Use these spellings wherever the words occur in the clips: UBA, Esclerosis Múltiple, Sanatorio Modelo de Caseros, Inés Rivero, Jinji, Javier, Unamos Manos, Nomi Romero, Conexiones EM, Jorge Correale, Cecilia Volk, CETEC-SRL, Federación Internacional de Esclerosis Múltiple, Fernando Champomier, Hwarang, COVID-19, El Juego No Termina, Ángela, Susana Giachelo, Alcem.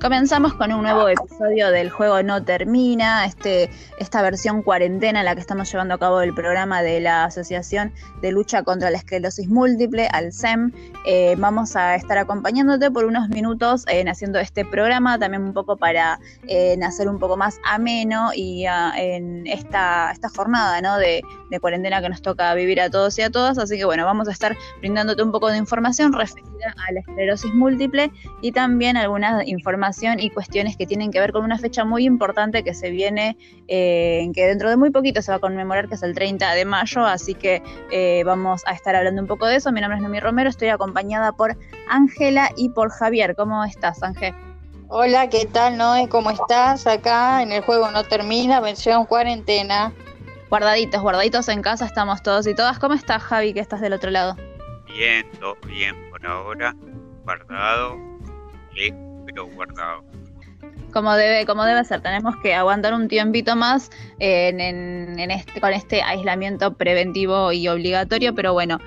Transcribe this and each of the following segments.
Comenzamos con un nuevo episodio del Juego No Termina, esta versión cuarentena en la que estamos llevando a cabo el programa de la Asociación de Lucha contra la Esclerosis Múltiple, Alcem. Vamos a estar acompañándote por unos minutos haciendo este programa, también un poco para hacer un poco más ameno y en esta jornada, ¿no?, de cuarentena que nos toca vivir a todos y a todas. Así que bueno, vamos a estar brindándote un poco de información referida a la esclerosis múltiple y también alguna información y cuestiones que tienen que ver con una fecha muy importante que se viene, que dentro de muy poquito se va a conmemorar, que es el 30 de mayo, así que vamos a estar hablando un poco de eso. Mi nombre es Nomi Romero, estoy acompañada por Ángela y por Javier. ¿Cómo estás, Ángel? Hola, ¿qué tal, Noé? ¿Cómo estás? Acá en el Juego No Termina, versión cuarentena. Guardaditos en casa estamos todos y todas. ¿Cómo estás, Javi, que estás del otro lado? Bien, todo bien por ahora, guardado, pero guardado. Como debe ser, tenemos que aguantar un tiempito más con este aislamiento preventivo y obligatorio, pero bueno,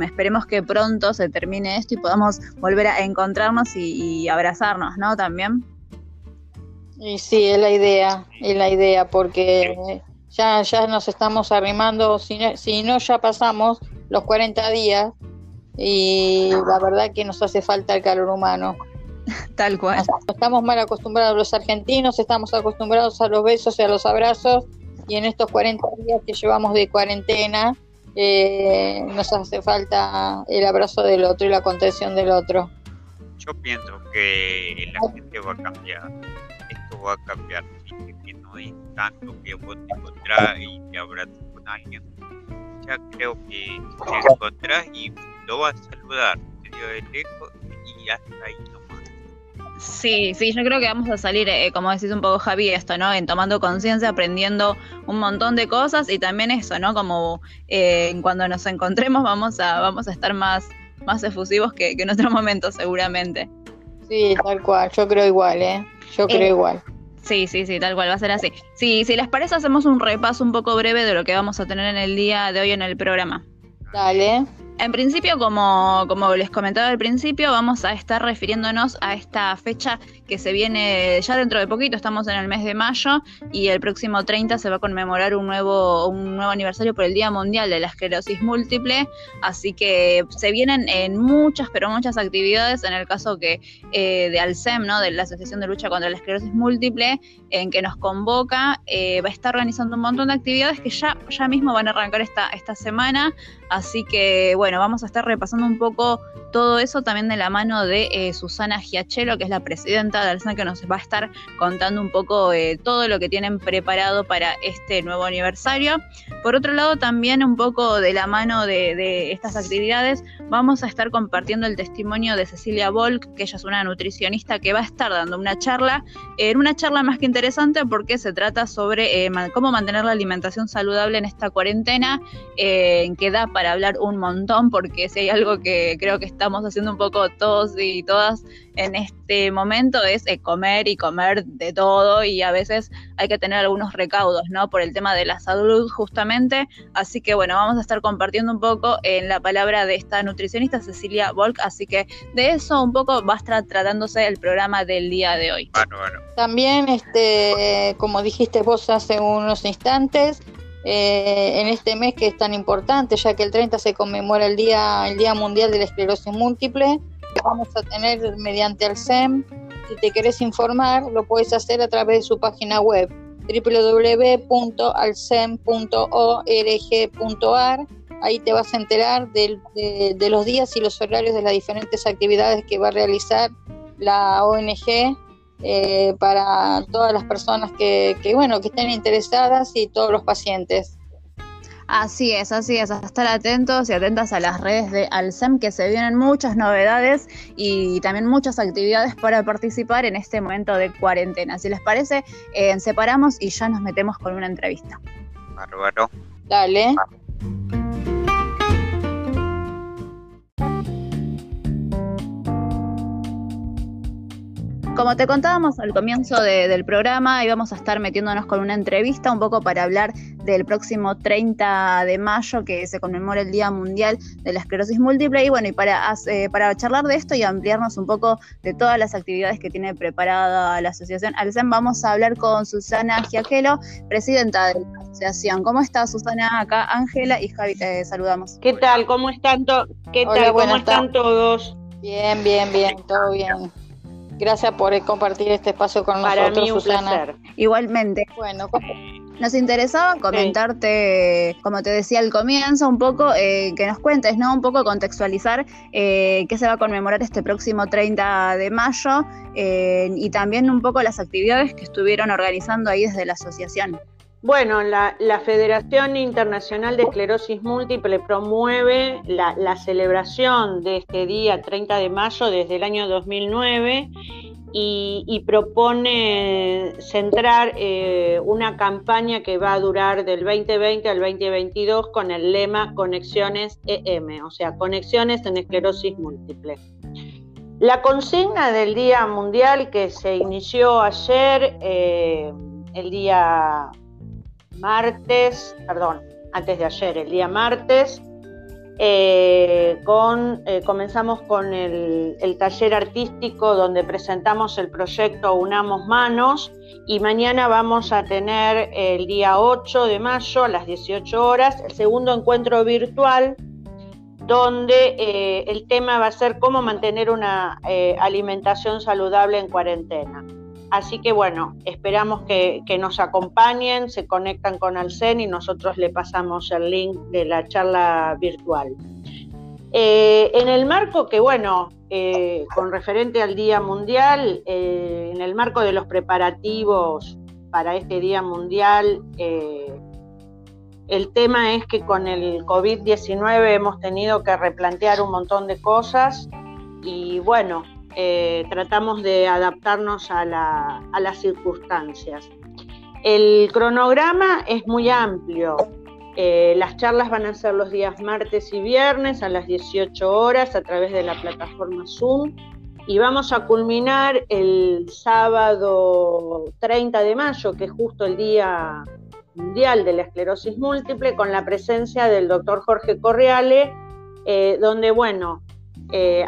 esperemos que pronto se termine esto y podamos volver a encontrarnos y abrazarnos, ¿no? También. Y sí, es la idea, porque ya nos estamos arrimando, si no ya pasamos los 40 días y la verdad que nos hace falta el calor humano. Tal cual. Estamos mal acostumbrados los argentinos, estamos acostumbrados a los besos y a los abrazos, y en estos 40 días que llevamos de cuarentena nos hace falta el abrazo del otro y la contención del otro. Yo pienso que la gente va a cambiar, esto va a cambiar, que no es tanto que vos te encontrás y te abrazas con alguien, ya creo que te encontrás y lo vas a saludar medio de lejos y hasta ahí no. Sí, yo creo que vamos a salir, como decís un poco, Javi, esto, ¿no? En tomando conciencia, aprendiendo un montón de cosas y también eso, ¿no? Como cuando nos encontremos vamos a estar más efusivos que en otro momento, seguramente. Sí, tal cual, yo creo igual, Yo creo igual. Sí, tal cual, va a ser así. Sí, si les parece, hacemos un repaso un poco breve de lo que vamos a tener en el día de hoy en el programa. Dale. En principio, como les comentaba al principio, vamos a estar refiriéndonos a esta fecha que se viene ya dentro de poquito. Estamos en el mes de mayo y el próximo 30 se va a conmemorar un nuevo aniversario por el Día Mundial de la Esclerosis Múltiple, así que se vienen en muchas, pero muchas actividades, en el caso que de Alcem, ¿no?, de la Asociación de Lucha contra la Esclerosis Múltiple, en que nos convoca, va a estar organizando un montón de actividades que ya mismo van a arrancar esta semana, así que bueno, vamos a estar repasando un poco todo eso también de la mano de Susana Giachelo, que es la presidenta de Alcem, que nos va a estar contando un poco todo lo que tienen preparado para este nuevo aniversario. Por otro lado, también un poco de la mano de estas actividades, vamos a estar compartiendo el testimonio de Cecilia Volk, que ella es una nutricionista que va a estar dando una charla, más que interesante, porque se trata sobre cómo mantener la alimentación saludable en esta cuarentena, que da para hablar un montón, porque si hay algo que creo que estamos haciendo un poco todos y todas en este momento es comer y comer de todo, y a veces hay que tener algunos recaudos, ¿no?, por el tema de la salud justamente, así que bueno, vamos a estar compartiendo un poco en la palabra de esta nutricionista Cecilia Volk, así que de eso un poco va a estar tratándose el programa del día de hoy. Bueno. También, como dijiste vos hace unos instantes, en este mes que es tan importante, ya que el 30 se conmemora el Día Mundial de la Esclerosis Múltiple, que vamos a tener mediante Alcem. Si te querés informar, lo podés hacer a través de su página web www.alcem.org.ar. Ahí te vas a enterar de los días y los horarios de las diferentes actividades que va a realizar la ONG, para todas las personas que estén interesadas y todos los pacientes. Así es, a estar atentos y atentas a las redes de Alcem, que se vienen muchas novedades y también muchas actividades para participar en este momento de cuarentena. Si les parece, separamos y ya nos metemos con una entrevista. Bárbaro. Dale. Como te contábamos al comienzo del programa, íbamos a estar metiéndonos con una entrevista un poco para hablar del próximo 30 de mayo, que se conmemora el Día Mundial de la Esclerosis Múltiple. Y bueno, y para charlar de esto y ampliarnos un poco de todas las actividades que tiene preparada la asociación Alcem, vamos a hablar con Susana Giachelo, presidenta de la asociación. ¿Cómo está, Susana? Acá Ángela y Javi, te saludamos. ¿Qué tal? ¿Cómo están todos? ¿Cómo están todos? Bien, bien, bien, todo bien. Gracias por compartir este espacio con nosotros. Para mí un placer. Igualmente. Bueno, nos interesaba comentarte, como te decía al comienzo, un poco que nos cuentes, ¿no? Un poco contextualizar qué se va a conmemorar este próximo 30 de mayo y también un poco las actividades que estuvieron organizando ahí desde la asociación. Bueno, la Federación Internacional de Esclerosis Múltiple promueve la celebración de este día 30 de mayo desde el año 2009 y propone centrar una campaña que va a durar del 2020 al 2022 con el lema Conexiones EM, o sea, Conexiones en Esclerosis Múltiple. La consigna del Día Mundial que se inició ayer, el día... antes de ayer, el día martes, comenzamos con el taller artístico donde presentamos el proyecto Unamos Manos, y mañana vamos a tener el día 8 de mayo a las 18 horas el segundo encuentro virtual donde el tema va a ser cómo mantener una alimentación saludable en cuarentena. Así que bueno, esperamos que nos acompañen, se conectan con Alcem y nosotros le pasamos el link de la charla virtual. En el marco que bueno, con referente al Día Mundial, en el marco de los preparativos para este Día Mundial, el tema es que con el COVID-19 hemos tenido que replantear un montón de cosas y bueno, tratamos de adaptarnos a las circunstancias. El cronograma es muy amplio. Las charlas van a ser los días martes y viernes a las 18 horas a través de la plataforma Zoom y vamos a culminar el sábado 30 de mayo, que es justo el Día Mundial de la Esclerosis Múltiple, con la presencia del doctor Jorge Correale, donde bueno,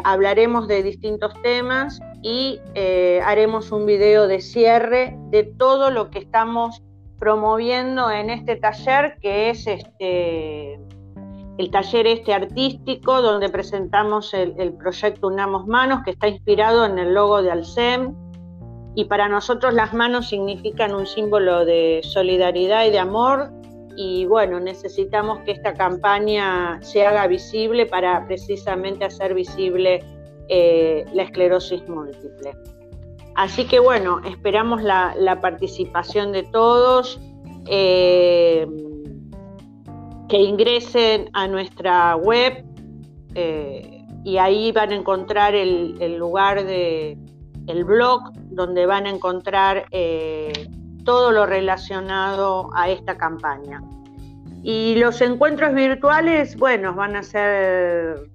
hablaremos de distintos temas y haremos un video de cierre de todo lo que estamos promoviendo en este taller, que es el taller artístico donde presentamos el proyecto Unamos Manos, que está inspirado en el logo de Alcem, y para nosotros las manos significan un símbolo de solidaridad y de amor. Y bueno, necesitamos que esta campaña se haga visible para precisamente hacer visible la esclerosis múltiple. Así que bueno, esperamos la participación de todos, que ingresen a nuestra web y ahí van a encontrar el lugar del blog donde van a encontrar... todo lo relacionado a esta campaña. Y los encuentros virtuales, bueno, van a ser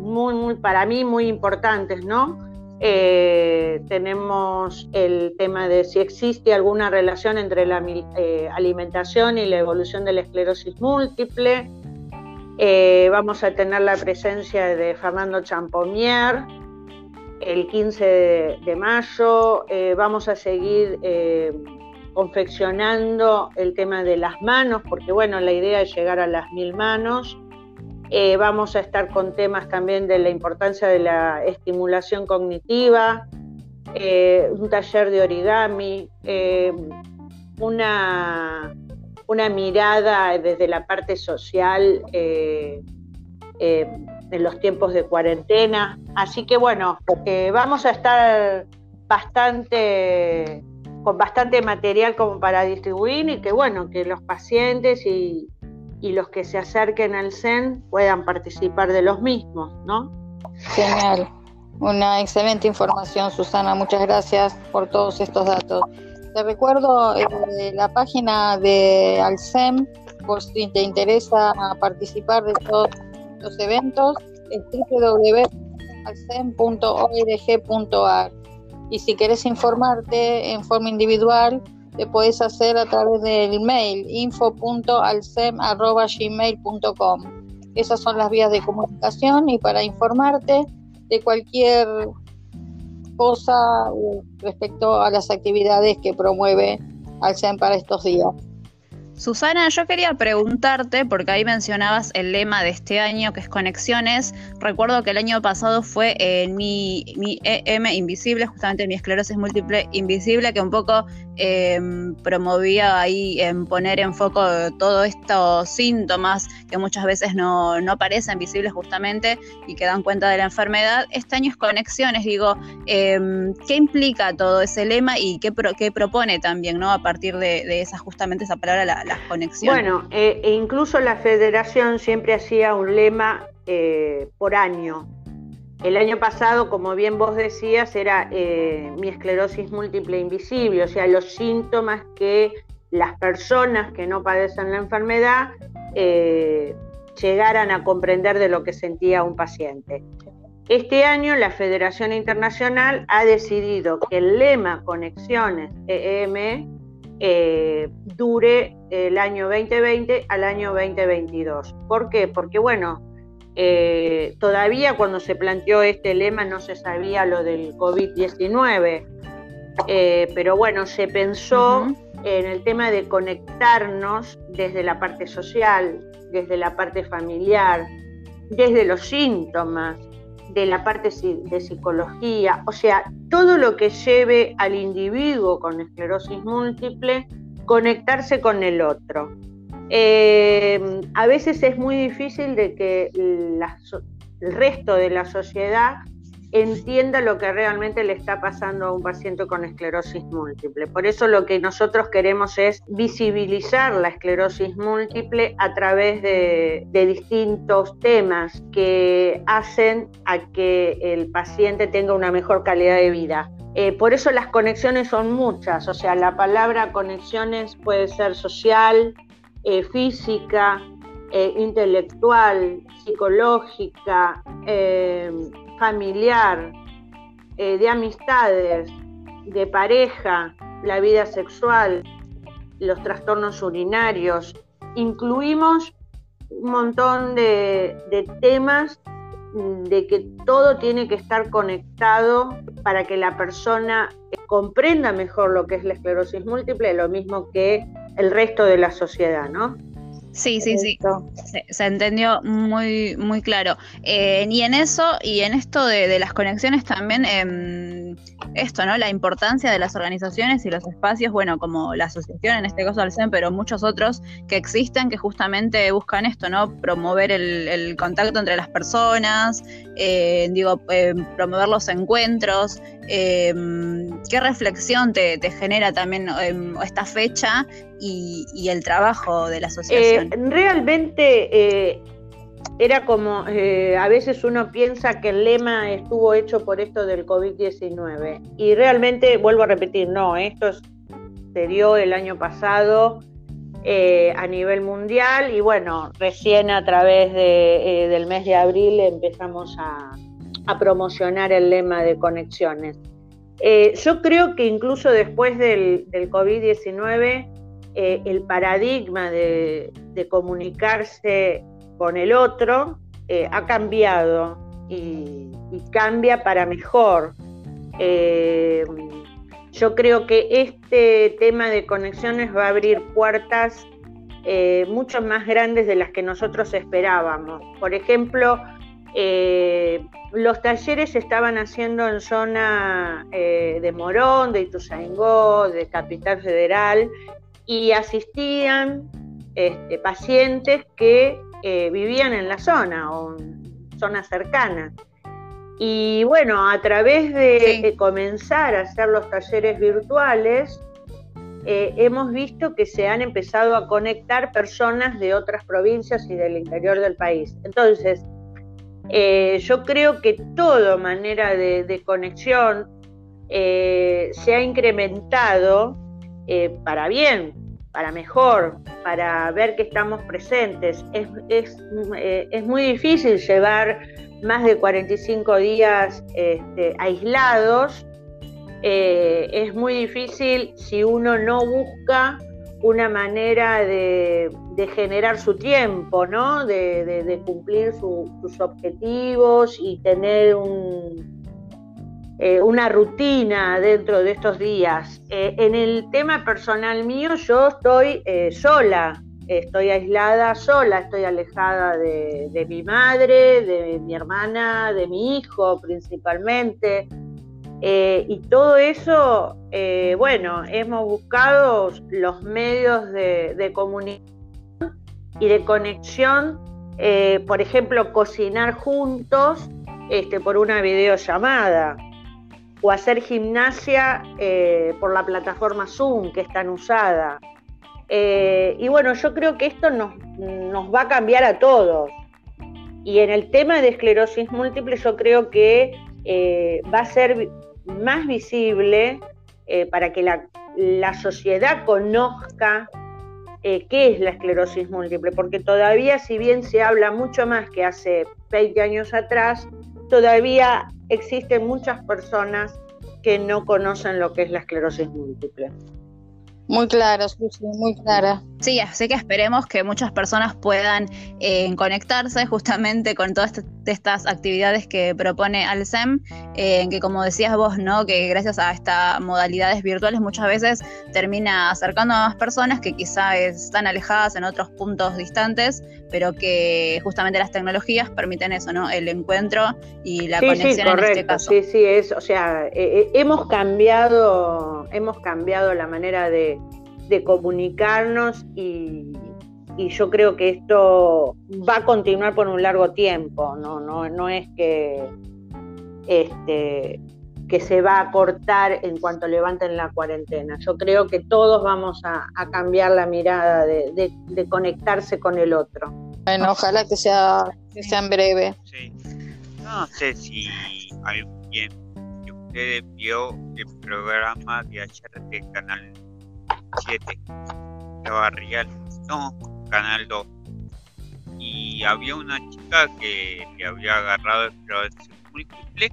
muy importantes, ¿no? Tenemos el tema de si existe alguna relación entre la alimentación y la evolución de la esclerosis múltiple. Vamos a tener la presencia de Fernando Champomier el 15 de mayo. Vamos a seguir confeccionando el tema de las manos, porque bueno, la idea es llegar a las 1000 manos. Vamos a estar con temas también de la importancia de la estimulación cognitiva, un taller de origami, una mirada desde la parte social en los tiempos de cuarentena. Así que bueno, vamos a estar con bastante material como para distribuir y que bueno, que los pacientes y los que se acerquen al CEN puedan participar de los mismos, ¿no? Genial, una excelente información, Susana, muchas gracias por todos estos datos. Te recuerdo la página de Alcem, por si te interesa participar de todos los eventos, es www.alcem.org.ar. Y si querés informarte en forma individual, te puedes hacer a través del mail info.alcem@gmail.com. Esas son las vías de comunicación y para informarte de cualquier cosa respecto a las actividades que promueve Alcem para estos días. Susana, yo quería preguntarte, porque ahí mencionabas el lema de este año, que es Conexiones. Recuerdo que el año pasado fue mi EM invisible, justamente mi esclerosis múltiple invisible, que un poco promovía ahí en poner en foco todos estos síntomas que muchas veces no aparecen visibles justamente y que dan cuenta de la enfermedad. Este año es Conexiones, digo, ¿qué implica todo ese lema y qué propone también, ¿no? A partir de esa, justamente esa palabra, las conexiones. Bueno, incluso la Federación siempre hacía un lema por año. El año pasado, como bien vos decías, era mi esclerosis múltiple invisible, o sea, los síntomas que las personas que no padecen la enfermedad llegaran a comprender de lo que sentía un paciente. Este año la Federación Internacional ha decidido que el lema Conexiones EM dure el año 2020 al año 2022. ¿Por qué? Porque, bueno, todavía cuando se planteó este lema no se sabía lo del COVID-19, pero bueno, se pensó en el tema de conectarnos desde la parte social, desde la parte familiar, desde los síntomas, de la parte de psicología, o sea, todo lo que lleve al individuo con esclerosis múltiple conectarse con el otro. A veces es muy difícil de que el resto de la sociedad entienda lo que realmente le está pasando a un paciente con esclerosis múltiple. Por eso lo que nosotros queremos es visibilizar la esclerosis múltiple a través de distintos temas que hacen a que el paciente tenga una mejor calidad de vida. Por eso las conexiones son muchas, o sea, la palabra conexiones puede ser social, física, intelectual, psicológica, familiar, de amistades, de pareja, la vida sexual, los trastornos urinarios. Incluimos un montón de temas de que todo tiene que estar conectado para que la persona comprenda mejor lo que es la esclerosis múltiple, lo mismo que el resto de la sociedad, ¿no? Sí, se entendió muy, muy claro. Y en eso, y en esto de las conexiones también, esto, ¿no? La importancia de las organizaciones y los espacios, bueno, como la asociación, en este caso Alcem, pero muchos otros que existen, que justamente buscan esto, ¿no? Promover el contacto entre las personas, promover los encuentros. ¿Qué reflexión te genera también esta fecha y el trabajo de la asociación? Realmente era como, a veces uno piensa que el lema estuvo hecho por esto del COVID-19 y realmente, vuelvo a repetir, no, esto se dio el año pasado a nivel mundial y bueno, recién a través del mes de abril empezamos a promocionar el lema de Conexiones. Yo creo que incluso después del COVID-19, el paradigma de comunicarse con el otro ha cambiado y cambia para mejor. Yo creo que este tema de Conexiones va a abrir puertas mucho más grandes de las que nosotros esperábamos. Por ejemplo, los talleres se estaban haciendo en zona de Morón, de Ituzaingó, de Capital Federal, y asistían pacientes que vivían en la zona o en zonas cercanas. Y bueno, a través de comenzar a hacer los talleres virtuales, hemos visto que se han empezado a conectar personas de otras provincias y del interior del país. Entonces, yo creo que toda manera de conexión se ha incrementado para bien, para mejor, para ver que estamos presentes. Es muy difícil llevar más de 45 días aislados es muy difícil si uno no busca una manera de generar su tiempo, ¿no? De cumplir sus objetivos y tener una rutina dentro de estos días. En el tema personal mío, yo estoy sola, estoy aislada, sola, estoy alejada de mi madre, de mi hermana, de mi hijo principalmente. Y todo eso, bueno, hemos buscado los medios de comunicación y de conexión, por ejemplo, cocinar juntos por una videollamada o hacer gimnasia por la plataforma Zoom, que es tan usada. Y bueno, yo creo que esto nos va a cambiar a todos. Y en el tema de esclerosis múltiple, yo creo que va a ser más visible para que la sociedad conozca qué es la esclerosis múltiple, porque todavía, si bien se habla mucho más que hace 20 años atrás, todavía existen muchas personas que no conocen lo que es la esclerosis múltiple. Muy claro, Susi, muy clara. Sí, así que esperemos que muchas personas puedan conectarse justamente con todas estas actividades que propone Alcem, que como decías vos, ¿no?, que gracias a estas modalidades virtuales muchas veces termina acercando a más personas que quizás están alejadas en otros puntos distantes, pero que justamente las tecnologías permiten eso, ¿no?, el encuentro y la conexión, correcto, en este caso. Sí, sí, es, o sea, hemos cambiado la manera de comunicarnos y yo creo que esto va a continuar por un largo tiempo, no es que se va a cortar en cuanto levanten la cuarentena. Yo creo que todos vamos a cambiar la mirada de conectarse con el otro. Bueno, ojalá que sea en breve. Sí. No sé si alguien de ustedes vio el programa de ayer del Canal 7, Javier, no, Canal 2, y había una chica que le había agarrado esclerosis múltiple,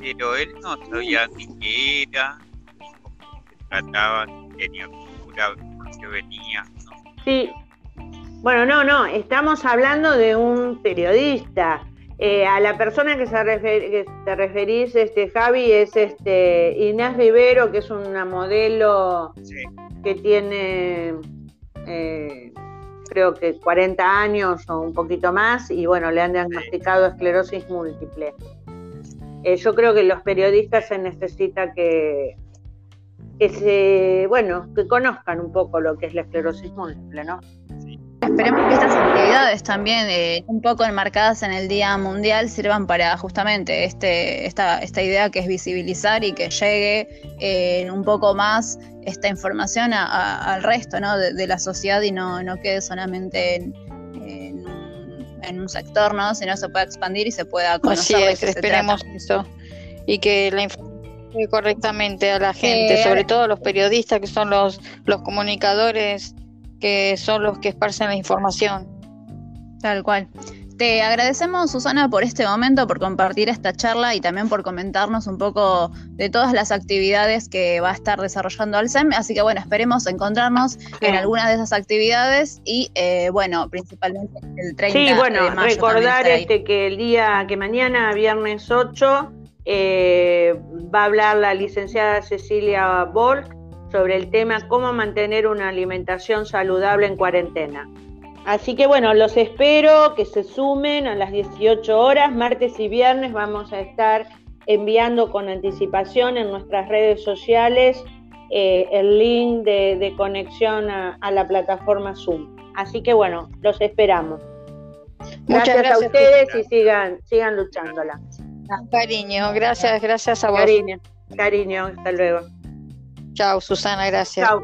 pero él no sabía ni qué era, ni cómo se trataba, ni tenía cura, porque venía, ¿no? Sí, bueno, no, estamos hablando de un periodista. A la persona que te referís, Javi, es Inés Rivero, que es una modelo, sí, que tiene creo que 40 años o un poquito más, y bueno, le han diagnosticado esclerosis múltiple. Yo creo que los periodistas se necesita que conozcan un poco lo que es la esclerosis múltiple, ¿no? Esperemos que estas actividades también un poco enmarcadas en el Día Mundial sirvan para justamente esta idea, que es visibilizar y que llegue un poco más esta información al resto, ¿no?, de la sociedad, y no quede solamente en un sector, ¿no?, sino se pueda expandir y se pueda conocer. Así es, esperemos eso, y que la información llegue correctamente a la gente, sobre todo a los periodistas, que son los comunicadores, que son los que esparcen la información. Tal cual. Te agradecemos, Susana, por este momento, por compartir esta charla y también por comentarnos un poco de todas las actividades que va a estar desarrollando Alcem. Así que bueno, esperemos encontrarnos en alguna de esas actividades y bueno, principalmente el 30 de mayo. Sí, bueno, recordar que el día que mañana, viernes 8, va a hablar la licenciada Cecilia Volk sobre el tema cómo mantener una alimentación saludable en cuarentena. Así que bueno, los espero, que se sumen a las 18 horas, martes y viernes. Vamos a estar enviando con anticipación en nuestras redes sociales el link de conexión a la plataforma Zoom. Así que bueno, los esperamos. Muchas gracias a ustedes, y sigan luchándola. Cariño, gracias a vos. Cariño, hasta luego. Chao, Susana, gracias. Chao.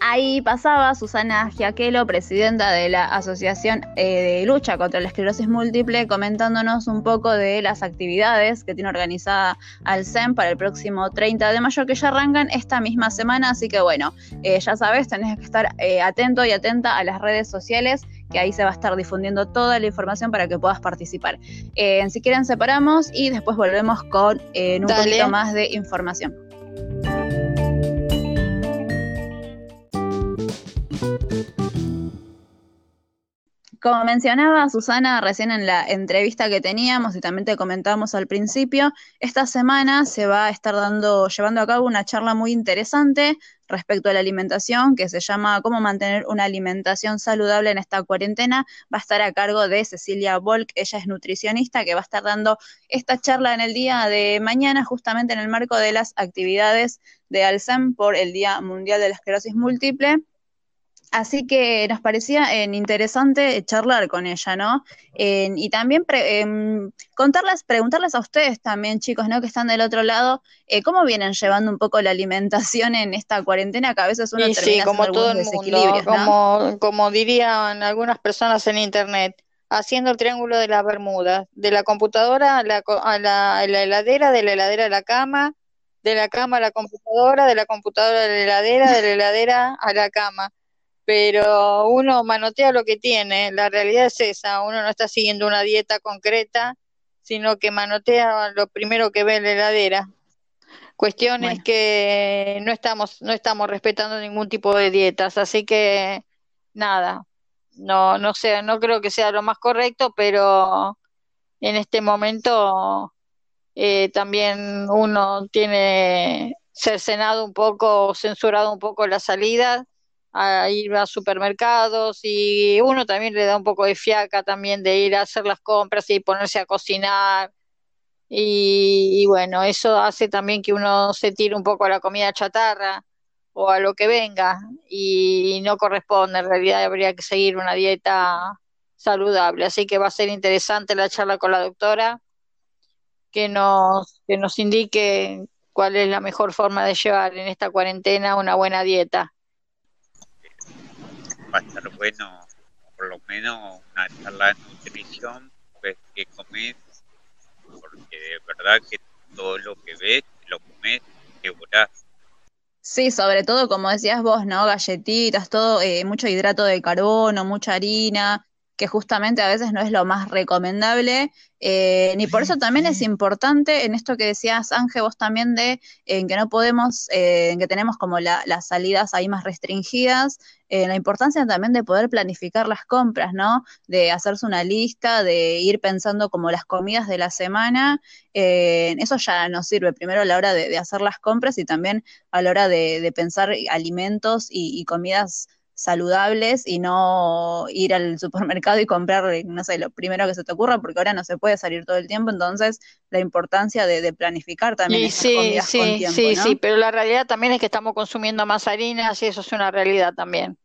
Ahí pasaba Susana Giachelo, presidenta de la Asociación de Lucha contra la Esclerosis Múltiple, comentándonos un poco de las actividades que tiene organizada Alcem para el próximo 30 de mayo, que ya arrancan esta misma semana. Así que bueno, ya sabes, tenés que estar atento y atenta a las redes sociales, que ahí se va a estar difundiendo toda la información para que puedas participar. Si quieren, separamos y después volvemos con un poquito más de información. Como mencionaba Susana recién en la entrevista que teníamos y también te comentábamos al principio, esta semana se va a estar llevando a cabo una charla muy interesante respecto a la alimentación que se llama Cómo mantener una alimentación saludable en esta cuarentena. Va a estar a cargo de Cecilia Volk, ella es nutricionista, que va a estar dando esta charla en el día de mañana justamente en el marco de las actividades de Alcem por el Día Mundial de la Esclerosis Múltiple. Así que nos parecía interesante charlar con ella, ¿no? Y también preguntarles a ustedes también, chicos, ¿no? Que están del otro lado, ¿cómo vienen llevando un poco la alimentación en esta cuarentena? Que a veces uno termina como todo el mundo, como dirían algunas personas en internet, haciendo el triángulo de la Bermuda, de la computadora a la heladera, de la heladera a la cama, de la cama a la computadora, de la computadora a la heladera, de la heladera a la cama. Pero uno manotea lo que tiene, la realidad es esa, uno no está siguiendo una dieta concreta, sino que manotea lo primero que ve en la heladera. Cuestiones que no estamos respetando ningún tipo de dietas, así que nada, no creo que sea lo más correcto, pero en este momento también uno tiene cercenado un poco, censurado un poco la salida, a ir a supermercados, y uno también le da un poco de fiaca también de ir a hacer las compras y ponerse a cocinar, y bueno, eso hace también que uno se tire un poco a la comida chatarra o a lo que venga, y no corresponde, en realidad habría que seguir una dieta saludable, así que va a ser interesante la charla con la doctora, que nos indique cuál es la mejor forma de llevar en esta cuarentena una buena dieta. Va a estar bueno, por lo menos una charla de nutrición, ves qué comes, porque de verdad que todo lo que ves, lo comes, te volás. Sí, sobre todo, como decías vos, ¿no? Galletitas, todo, mucho hidrato de carbono, mucha harina, que justamente a veces no es lo más recomendable, ni por eso también es importante en esto que decías, Ángel, vos también, de que no podemos, que tenemos como las salidas ahí más restringidas, la importancia también de poder planificar las compras, ¿no? De hacerse una lista, de ir pensando como las comidas de la semana, eso ya nos sirve, primero a la hora de hacer las compras y también a la hora de pensar alimentos y comidas saludables y no ir al supermercado y comprar, no sé, lo primero que se te ocurra, porque ahora no se puede salir todo el tiempo, entonces la importancia de planificar también estas comidas con tiempo, ¿no? Sí, pero la realidad también es que estamos consumiendo más harinas y eso es una realidad también.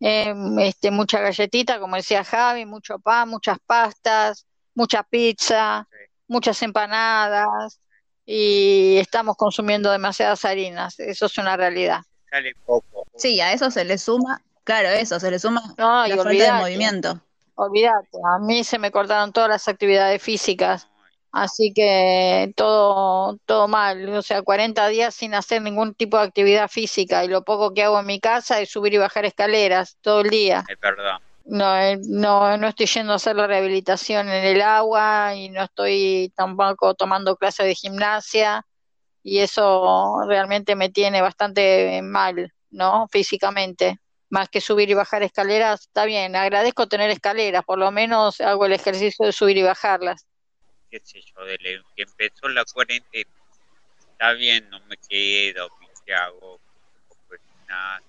Mucha galletita, como decía Javi, mucho pan, muchas pastas, mucha pizza, muchas empanadas, y estamos consumiendo demasiadas harinas, eso es una realidad. Sale poco. Sí, a eso se le suma, claro, la falta de movimiento. Olvídate, a mí se me cortaron todas las actividades físicas, así que todo mal, o sea, 40 días sin hacer ningún tipo de actividad física, y lo poco que hago en mi casa es subir y bajar escaleras todo el día. Es verdad. No estoy yendo a hacer la rehabilitación en el agua, y no estoy tampoco tomando clases de gimnasia, y eso realmente me tiene bastante mal, ¿no? Físicamente, más que subir y bajar escaleras, está bien, agradezco tener escaleras, por lo menos hago el ejercicio de subir y bajarlas. Qué sé yo, desde que empezó la cuarentena, está bien, no me quedo, me hago gimnasia,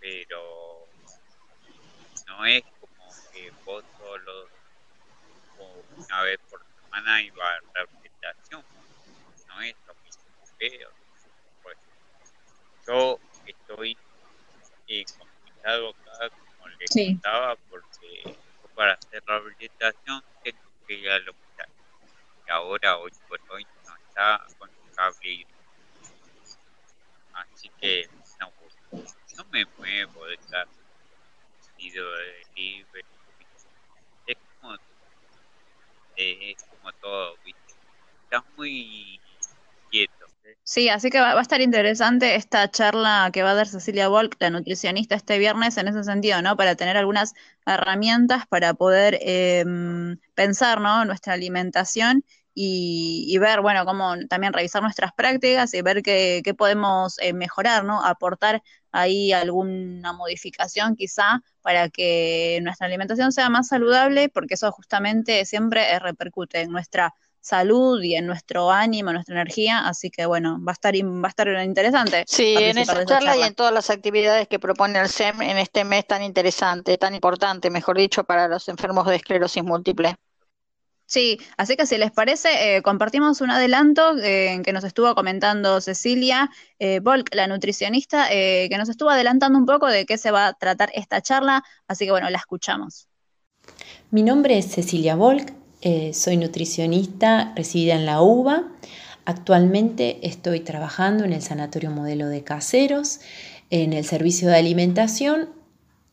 pero no es como que vos solo una vez por semana iba a la presentación, no es lo mismo, pero pues, yo estoy complicado acá, como les contaba, porque para hacer la rehabilitación tengo que ir al hospital. Y ahora, hoy por hoy, no está con un cable. Así que no me muevo de estar sentido libre. Es como todo, ¿viste? Está muy quieto. Sí, así que va a estar interesante esta charla que va a dar Cecilia Volk, la nutricionista, este viernes, en ese sentido, ¿no? Para tener algunas herramientas para poder pensar, ¿no? Nuestra alimentación y ver, bueno, cómo también revisar nuestras prácticas y ver qué podemos mejorar, ¿no? Aportar ahí alguna modificación quizá para que nuestra alimentación sea más saludable, porque eso justamente siempre repercute en nuestra salud y en nuestro ánimo, en nuestra energía, así que bueno, va a estar interesante. Sí, en esa charla y en todas las actividades que propone el SEM en este mes tan interesante, tan importante, mejor dicho, para los enfermos de esclerosis múltiple. Sí, así que si les parece, compartimos un adelanto que nos estuvo comentando Cecilia Volk, la nutricionista, que nos estuvo adelantando un poco de qué se va a tratar esta charla, así que bueno, la escuchamos. Mi nombre es Cecilia Volk. Soy nutricionista residida en la UBA. Actualmente estoy trabajando en el Sanatorio Modelo de Caseros, en el servicio de alimentación,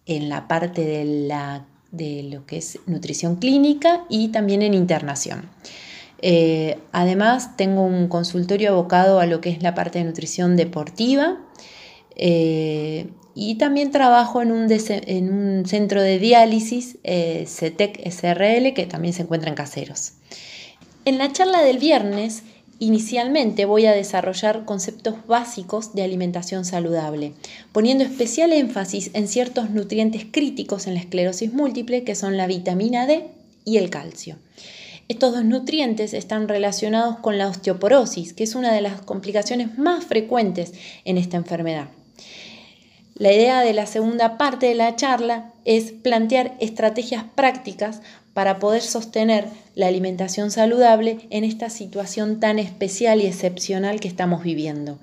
en la parte de lo que es nutrición clínica y también en internación. Además, tengo un consultorio abocado a lo que es la parte de nutrición deportiva y también trabajo en un centro de diálisis, CETEC-SRL, que también se encuentra en Caseros. En la charla del viernes, inicialmente voy a desarrollar conceptos básicos de alimentación saludable, poniendo especial énfasis en ciertos nutrientes críticos en la esclerosis múltiple, que son la vitamina D y el calcio. Estos dos nutrientes están relacionados con la osteoporosis, que es una de las complicaciones más frecuentes en esta enfermedad. La idea de la segunda parte de la charla es plantear estrategias prácticas para poder sostener la alimentación saludable en esta situación tan especial y excepcional que estamos viviendo,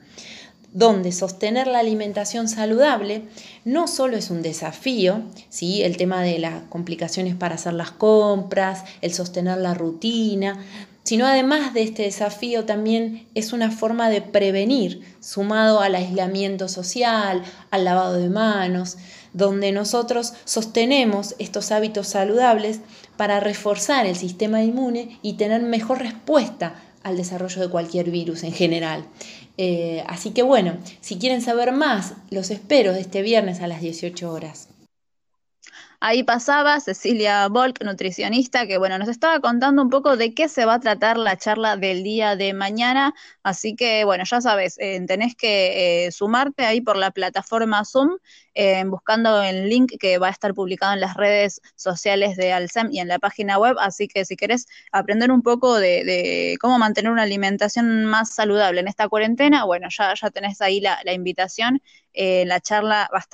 donde sostener la alimentación saludable no solo es un desafío, ¿sí? El tema de las complicaciones para hacer las compras, el sostener la rutina, sino además de este desafío también es una forma de prevenir, sumado al aislamiento social, al lavado de manos, donde nosotros sostenemos estos hábitos saludables para reforzar el sistema inmune y tener mejor respuesta al desarrollo de cualquier virus en general. Así que bueno, si quieren saber más, los espero este viernes a las 18 horas. Ahí pasaba Cecilia Volk, nutricionista, que bueno, nos estaba contando un poco de qué se va a tratar la charla del día de mañana, así que bueno, ya sabes, tenés que sumarte ahí por la plataforma Zoom, buscando el link que va a estar publicado en las redes sociales de Alcem y en la página web, así que si querés aprender un poco de cómo mantener una alimentación más saludable en esta cuarentena, bueno, ya tenés ahí la invitación, la charla va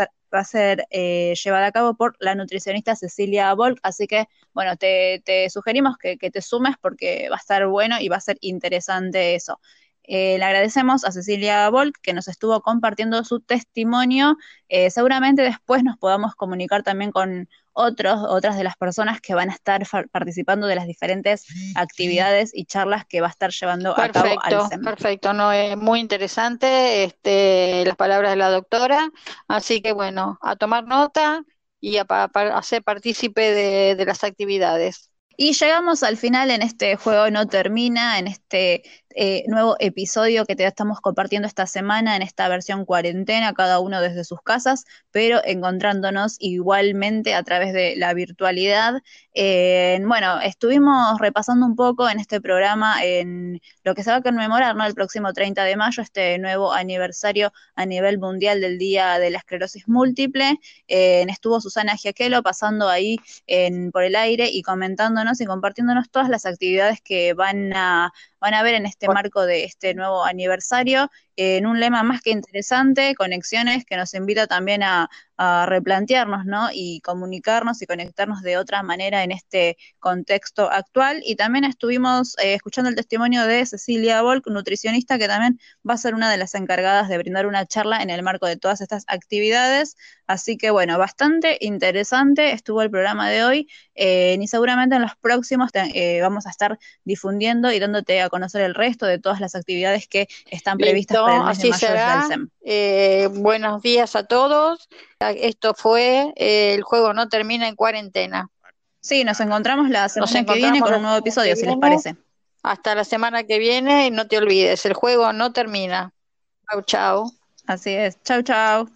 a ser llevada a cabo por la nutricionista Cecilia Volk, así que, bueno, te sugerimos que te sumes porque va a estar bueno y va a ser interesante eso. Le agradecemos a Cecilia Volk que nos estuvo compartiendo su testimonio, seguramente después nos podamos comunicar también con otras de las personas que van a estar participando de las diferentes actividades y charlas que va a estar llevando a cabo Alcem. Perfecto, no, es muy interesante las palabras de la doctora, así que bueno, a tomar nota y a ser partícipe de las actividades. Y llegamos al final en este Juego No Termina, en este nuevo episodio que te estamos compartiendo esta semana, en esta versión cuarentena, cada uno desde sus casas, pero encontrándonos igualmente a través de la virtualidad. Bueno, estuvimos repasando un poco en este programa en lo que se va a conmemorar, ¿no? El próximo 30 de mayo, este nuevo aniversario a nivel mundial del Día de la Esclerosis Múltiple. Estuvo Susana Giachelo pasando ahí por el aire y comentándonos y compartiéndonos todas las actividades que van a ver en este marco de este nuevo aniversario, en un lema más que interesante, Conexiones, que nos invita también a replantearnos, ¿no? Y comunicarnos y conectarnos de otra manera en este contexto actual. Y también estuvimos escuchando el testimonio de Cecilia Volk, nutricionista, que también va a ser una de las encargadas de brindar una charla en el marco de todas estas actividades. Así que bueno, bastante interesante estuvo el programa de hoy, y seguramente en los próximos vamos a estar difundiendo y dándote a conocer el resto de todas las actividades que están previstas para el mes de mayo del Alcem. Buenos días a todos. Esto fue El Juego No Termina en Cuarentena. Sí, nos encontramos la semana que viene con un nuevo episodio, si les parece. Hasta la semana que viene y no te olvides, El Juego No Termina. Chau, chau. Así es, chau, chau.